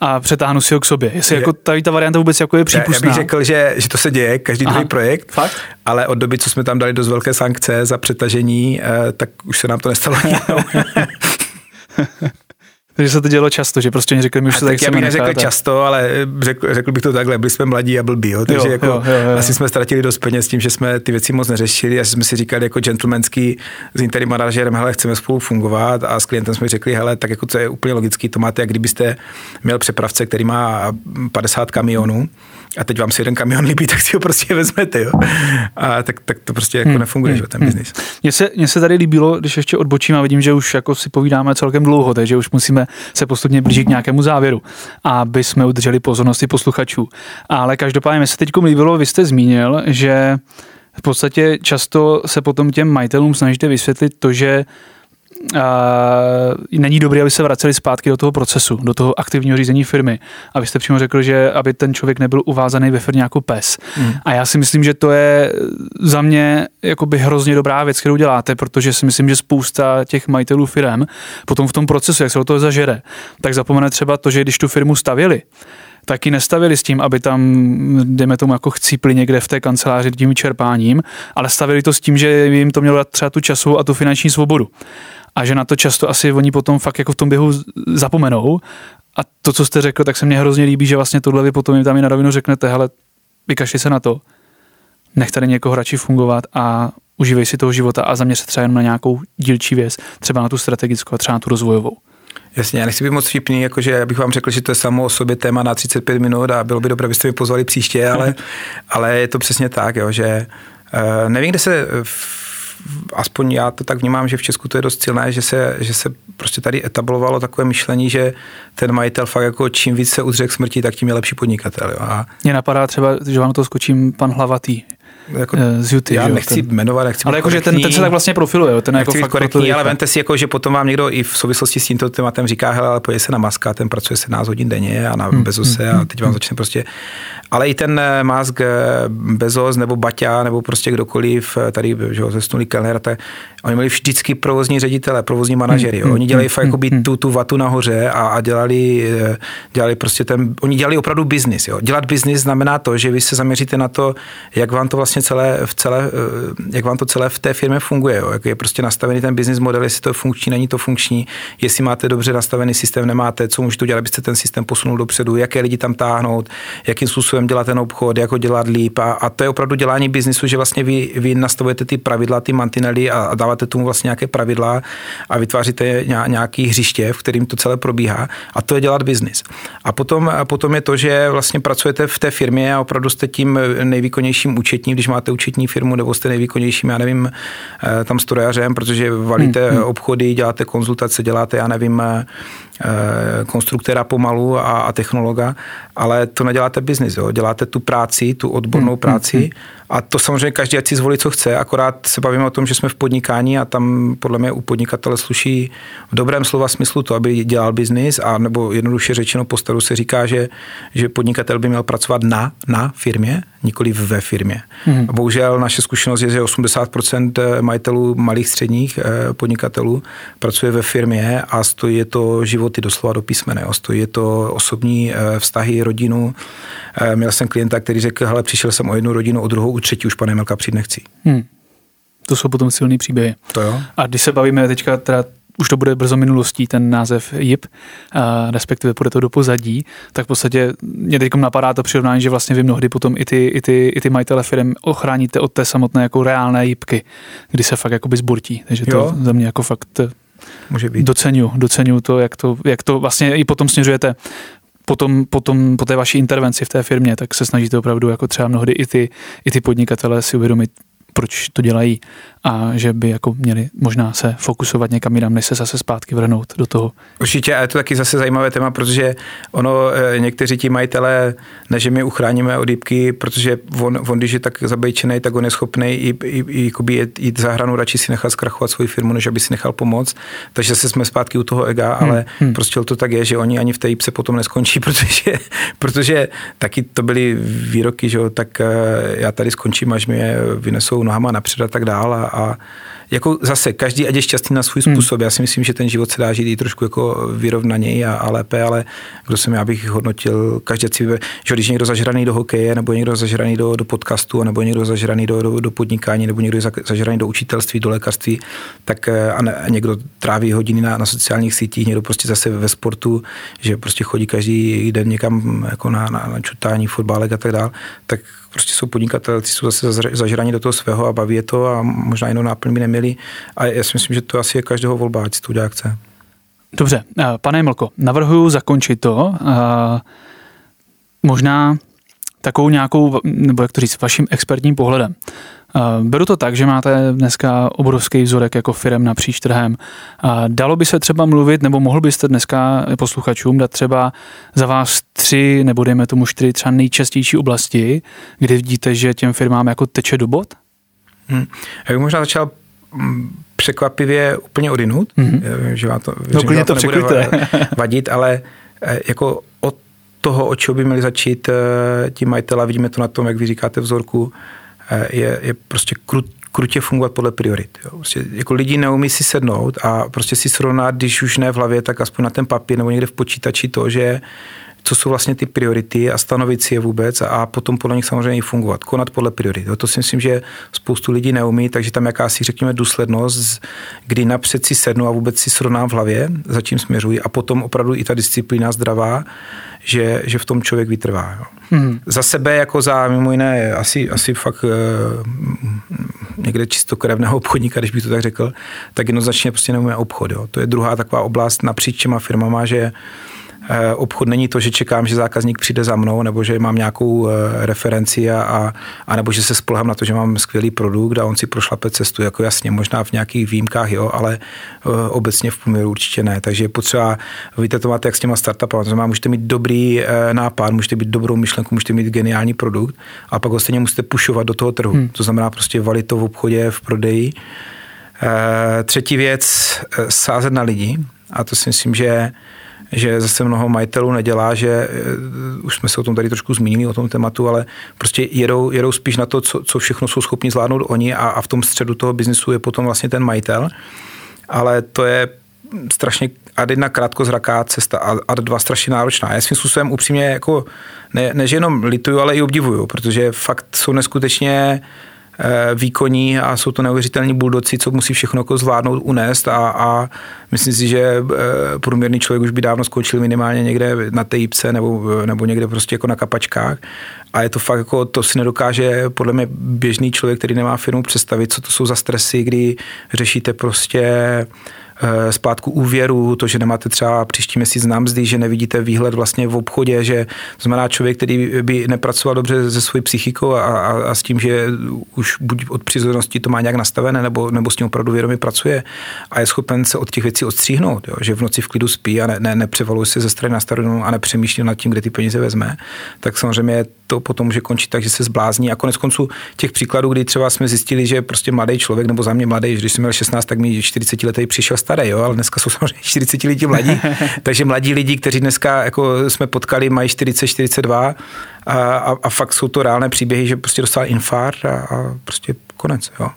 a přetáhnu si ho k sobě. Jestli je, jako ta, ta varianta vůbec jako je přípustná. Já bych řekl, že, že to se děje, každý Aha, druhý projekt, fakt? Ale od doby, co jsme tam dali dost velké sankce za přetažení, tak už se nám to nestalo. Takže se to dělo často, že prostě řekli mi už se tak já bych neřekl necháta. Často, ale řekl, řekl bych to takhle, byli jsme mladí a blbí, jo, takže jo, jako jo, jo, jo. Asi jsme ztratili dost peněz tím, že jsme ty věci moc neřešili a jsme si říkali jako gentlemanský s interim manažerem, hele, chceme spolu fungovat a s klientem jsme řekli, hele, tak jako to je úplně logický, to máte, jak kdybyste měl přepravce, který má padesát kamionů a teď vám si jeden kamion líbí, tak si ho prostě vezmete, jo. A tak, tak to prostě jako hmm. nefunguje, že, ten hmm. biznis. Mně se, mně se tady líbilo, když ještě odbočím a vidím, že už jako si povídáme celkem dlouho, takže už musíme se postupně blížit k nějakému závěru, aby jsme udrželi pozornosti posluchačů. Ale každopádně mně se teď líbilo, vy jste zmínil, že v podstatě často se potom těm majitelům snažíte vysvětlit to, že Uh, není dobré, aby se vraceli zpátky do toho procesu, do toho aktivního řízení firmy. A vy jste přímo řekl, že aby ten člověk nebyl uvázaný ve firmě jako pes. Mm. A já si myslím, že to je za mě jakoby hrozně dobrá věc, kterou děláte, protože si myslím, že spousta těch majitelů firem potom v tom procesu, jak se do toho zažere, tak zapomene třeba to, že když tu firmu stavěli, taky nestavili s tím, aby tam, dejme tomu, jako chcípli někde v té kanceláři tím čerpáním, ale stavili to s tím, že jim to mělo dát třeba tu časovou a tu finanční svobodu. A že na to často asi oni potom fakt jako v tom běhu zapomenou. A to, co jste řekl, tak se mně hrozně líbí, že vlastně tohle vy potom jim tam i na rovinu řeknete, hele, vykašli se na to, nech tady někoho radši fungovat a užívej si toho života a zaměř se třeba jen na nějakou dílčí věc, třeba na tu strategickou a třeba na tu rozvojovou. Jasně, já nechci být moc vtipný, jakože já bych vám řekl, že to je samo o sobě téma na třicet pět minut a bylo by dobré, abyste mi pozvali příště, ale, ale je to přesně tak, jo, že uh, nevím, kde se, aspoň já to tak vnímám, že v Česku to je dost silné, že se, že se prostě tady etablovalo takové myšlení, že ten majitel fakt jako čím víc se udře k smrti, tak tím je lepší podnikatel. Jo. A mě napadá třeba, že vám to skočím, pan Hlavatý. Jako, z Juty, já nechci ten jmenovat, nechci ale jakože ten, ten se tak vlastně profiluje. Ten jako fakt korektní, ale vemte si, jako, že potom vám někdo i v souvislosti s tímto tématem říká, hele, ale pojď se na Maska, ten pracuje sedmnáct hodin denně a na hmm, Bezose hmm, a teď vám hmm. začne prostě. Ale i ten Musk, Bezos nebo Baťa nebo prostě kdokoliv, tady že ho zesnuli Kellner, tak oni měli vždycky provozní ředitele, provozní manažery. Hmm, oni dělali hmm, fakt hmm, tu, tu vatu nahoře a, a dělali, dělali prostě ten, oni dělali opravdu biznis. Dělat biznis znamená to, že vy se zaměříte na to, jak vám to vlastně celé, v celé, jak vám to celé v té firmě funguje, jo? Jak je prostě nastavený ten business model, jestli to je funkční, není to funkční, jestli máte dobře nastavený systém, nemáte, co můžete udělat, abyste ten systém posunul dopředu, jaké lidi tam táhnout, jakým způsobem dělat ten obchod, jak ho dělat líp a, a to je opravdu dělání biznisu, že vlastně vy, vy nastavujete ty pravidla, ty mantinely a, a dáváte tomu vlastně nějaké pravidla a vytváříte nějaký hřiště, v kterým to celé probíhá a to je dělat biznis. A potom, a potom je to, že vlastně pracujete v té firmě a opravdu jste tím nejvýkonnějším účetním, když máte účetní firmu, nebo jste nejvýkonnějším, já nevím, tam strojařem, protože valíte hmm, hmm. obchody, děláte konzultace, děláte, já nevím, konstruktéra pomalu a, a technologa, ale to neděláte biznis, jo. Děláte tu práci, tu odbornou práci hmm, hmm, a to samozřejmě každý ať si zvolí, co chce, akorát se bavíme o tom, že jsme v podnikání a tam podle mě u podnikatele sluší v dobrém slova smyslu to, aby dělal biznis a nebo jednoduše řečeno po staru se říká, že, že podnikatel by měl pracovat na, na firmě, nikoli ve firmě. Hmm. A bohužel naše zkušenost je, že osmdesát procent majitelů malých středních podnikatelů pracuje ve firmě a stojí je to životy doslova do písmene. Stojí je to osobní vztahy, rodinu. Měl jsem klienta, který řekl, hele, přišel jsem o jednu rodinu, o druhou, u třetí už pane Jemelka přijít nechci. Hmm. To jsou potom silný příběhy. To jo. A když se bavíme teďka, teda už to bude brzo minulostí, ten název J I P, a respektive půjde to do pozadí, tak v podstatě mě teď napadá to přirovnání, že vlastně vy mnohdy potom i ty, i ty, i ty majitele firem ochráníte od té samotné jako reálné jipky, kdy se fakt jakoby zbortí. Takže to jo. Za mě jako fakt může být. Doceňu, doceňu to, jak to, jak to vlastně i potom směřujete. Potom, potom po té vaší intervenci v té firmě, tak se snažíte opravdu jako třeba mnohdy i ty, i ty podnikatele si uvědomit, proč to dělají a že by jako měli možná se fokusovat někam jinam, než se zase zpátky vrhnout do toho. Určitě a je to taky zase zajímavé téma, protože ono, někteří ti majitelé, než my uchráníme od jipky, protože on, on když je tak zabejčenej, tak on je schopnej i, i, i, jít, jít za hranu, radši si nechat zkrachovat svoji firmu, než aby si nechal pomoct. Takže zase jsme zpátky u toho ega, hmm. ale hmm. prostě to tak je, že oni ani v té jipce potom neskončí, protože, protože taky to byly výroky, že jo, tak já tady skončím, až mě vynesou nohama napřed a tak dál a, a jako zase každý ať je šťastný na svůj způsob. Hmm. Já si myslím, že ten život se dá žít i trošku jako vyrovnaněji a, a lépe, ale kdo jsem já bych hodnotil každý si vyber, že když někdo zažraný do hokeje, nebo někdo zažraný do, do podcastu, nebo někdo zažraný do, do, do podnikání, nebo někdo zažraný do učitelství, do lékařství, tak a, ne, a někdo tráví hodiny na, na sociálních sítích, někdo prostě zase ve sportu, že prostě chodí každý den někam jako na, na, na čutání, fotbálek a tak dál, tak prostě jsou podnikatelci, jsou zase zažraní do toho svého a baví je to a možná jinou náplň by neměli. A já si myslím, že to asi je každého volba, ať si to udělá chce. Dobře, pane Jemelko, navrhuji zakončit to. Možná takovou nějakou, nebo jak to říct, vaším expertním pohledem. Beru to tak, že máte dneska obrovský vzorek jako firem napříč trhem. Dalo by se třeba mluvit, nebo mohl byste dneska posluchačům dát třeba za vás tři, nebo dejme tomu čtyři třeba nejčastější oblasti, kdy vidíte, že těm firmám jako teče do bod? Hmm. Já bych možná začal překvapivě úplně odinut, hmm. že vám to, no, že vám to nebude vadit, ale jako od toho, od čeho by měli začít ti majitele, vidíme to na tom, jak vy říkáte vzorku, Je, je prostě krut, krutě fungovat podle priorit. Jo. Prostě jako lidi neumí si sednout a prostě si srovnat, když už ne v hlavě, tak aspoň na ten papír nebo někde v počítači to, že co jsou vlastně ty priority a stanovit si je vůbec a potom podle nich samozřejmě i fungovat, konat podle priorit. To si myslím, že spoustu lidí neumí, takže tam jakási, řekněme, důslednost, kdy napřed si sednu a vůbec si srovnám v hlavě, za čím směřuji a potom opravdu i ta disciplína zdravá, že, že v tom člověk vytrvá. Jo. Hmm. Za sebe, jako za mimo jiné, asi, asi fakt eh, někde čistokrevného obchodníka, když bych to tak řekl, tak jednoznačně prostě neumíme obchod. Jo. To je druhá taková oblast napříč těma firmama, že obchod není to, že čekám, že zákazník přijde za mnou, nebo že mám nějakou referenci a, a, a nebo že se spolehám na to, že mám skvělý produkt a on si prošlape cestu, jako jasně, možná v nějakých výjimkách, jo, ale obecně v průměru určitě ne. Takže je potřeba, víte, to máte jak s těma startupama, to znamená, můžete mít dobrý nápad, můžete mít dobrou myšlenku, můžete mít geniální produkt, a pak ho stejně musíte pušovat do toho trhu. Hmm. To znamená prostě valit to v obchodě, v prodeji. Třetí věc, sázet na lidi, a to si myslím, že že zase mnoho majitelů nedělá, že už jsme se o tom tady trošku zmínili, o tom tématu, ale prostě jedou, jedou spíš na to, co, co všechno jsou schopni zvládnout oni a, a v tom středu toho biznisu je potom vlastně ten majitel, ale to je strašně ad jedna krátkozraká cesta a ad dva strašně náročná. Já svým způsobem upřímně jako ne, než jenom lituju, ale i obdivuju, protože fakt jsou neskutečně výkonní a jsou to neuvěřitelní buldoci, co musí všechno jako zvládnout, unést a, a myslím si, že průměrný člověk už by dávno skončil minimálně někde na té jipce nebo, nebo někde prostě jako na kapačkách a je to fakt jako, to si nedokáže podle mě běžný člověk, který nemá firmu, představit, co to jsou za stresy, kdy řešíte prostě splátku úvěru, to, že nemáte třeba příští měsíc námzdy, že nevidíte výhled vlastně v obchodě, že to znamená člověk, který by nepracoval dobře se svojí psychikou a, a, a s tím, že už buď od přirozenosti to má nějak nastavené, nebo, nebo s tím opravdu vědomě pracuje a je schopen se od těch věcí odstříhnout, jo? Že v noci v klidu spí a ne, ne, nepřevaluje se ze strany na stranu a nepřemýšlí nad tím, kde ty peníze vezme, tak samozřejmě to potom může končit tak, že se zblázní. A konec konců těch příkladů, kdy třeba jsme zjistili, že prostě mladý člověk, nebo za mě mladý, když jsem měl šestnáct, tak mi čtyřicetiletý přišel starý, jo, ale dneska jsou samozřejmě čtyřicet lidí mladí. Takže mladí lidi, kteří dneska jako jsme potkali, mají čtyřicet, čtyřicet dva a, a, a fakt jsou to reálné příběhy, že prostě dostal infarkt a, a prostě konec, jo.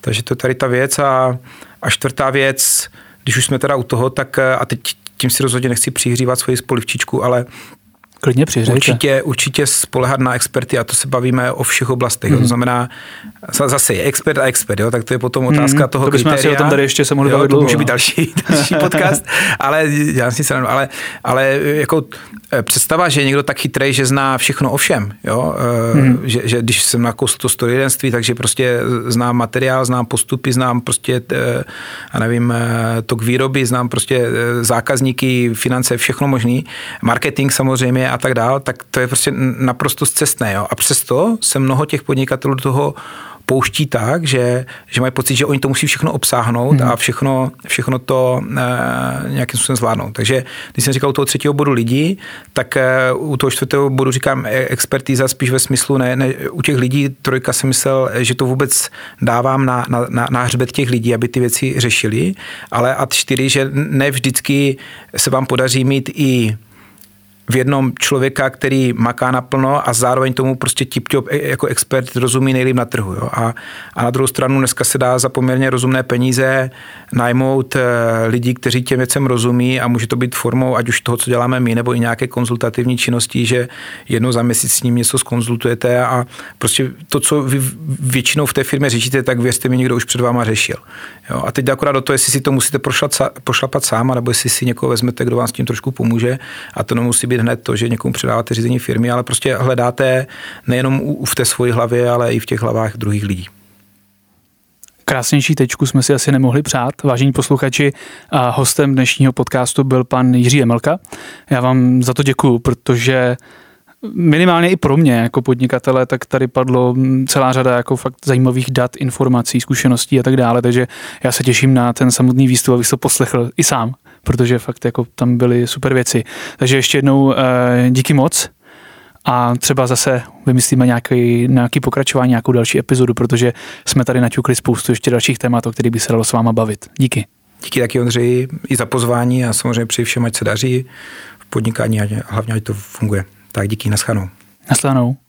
Takže to je tady ta věc a, a čtvrtá věc, když už jsme teda u toho, tak a teď tím si rozhodně nechci přihřívat svoji polivčičku, ale klidně přihřejte. Určitě, určitě spolehat na experty a to se bavíme o všech oblastech. Mm. To znamená, zase je expert a expert, jo, tak to je potom otázka mm. toho to kritéria. To bychom asi o tom tady ještě se mohli bavit. To může být další, další podcast, ale, já si srandu, ale, ale jako představa, že je někdo tak chytrej, že zná všechno o všem, jo, mm. že, že když jsem nakousl to strojírenství, takže prostě znám materiál, znám postupy, znám prostě, já nevím, tok výroby, znám prostě zákazníky, finance, všechno možný, marketing samozřejmě, a tak dál, tak to je prostě naprosto zcestné. Jo? A přesto se mnoho těch podnikatelů do toho pouští tak, že, že mají pocit, že oni to musí všechno obsáhnout hmm. a všechno, všechno to e, nějakým způsobem zvládnout. Takže když jsem říkal u toho třetího bodu lidi, tak e, u toho čtvrtého bodu říkám expertíza spíš ve smyslu, ne, ne u těch lidí trojka jsem myslel, že to vůbec dávám na, na, na, na hřbet těch lidí, aby ty věci řešili, ale ad čtyři, že ne vždycky se vám podaří mít i v jednom člověka, který maká naplno a zároveň tomu prostě tip-top jako expert rozumí nejlíp na trhu. Jo? A, a na druhou stranu dneska se dá za poměrně rozumné peníze najmout lidi, kteří těm věcem rozumí a může to být formou, ať už toho, co děláme my, nebo i nějaké konzultativní činnosti, že jednou za měsíc s ním něco zkonzultujete a prostě to, co vy většinou v té firmě řešíte, tak věřte mi, někdo už před váma řešil. Jo? A teď akorát do toho, jestli si to musíte pošlapat sám, nebo jestli si někoho vezmete, kdo vám s tím trošku pomůže, a to nemusí být hned to, že někomu předáváte řízení firmy, ale prostě hledáte nejenom v té svoji hlavě, ale i v těch hlavách druhých lidí. Krásnější tečku jsme si asi nemohli přát. Vážení posluchači, a hostem dnešního podcastu byl pan Jiří Jemelka. Já vám za to děkuju, protože minimálně i pro mě jako podnikatele, tak tady padlo celá řada jako fakt zajímavých dat, informací, zkušeností a tak dále, takže já se těším na ten samotný výstup, abych to poslechl i sám, protože fakt jako tam byly super věci. Takže ještě jednou díky moc a třeba zase vymyslíme nějaký, nějaký pokračování, nějakou další epizodu, protože jsme tady naťukli spoustu ještě dalších témat, o kterých by se dalo s váma bavit. Díky. Díky taky, Ondřeji, i za pozvání a samozřejmě přeji všem, ať se daří v podnikání a hlavně, ať to funguje. Tak díky, naschledanou. Naschledanou.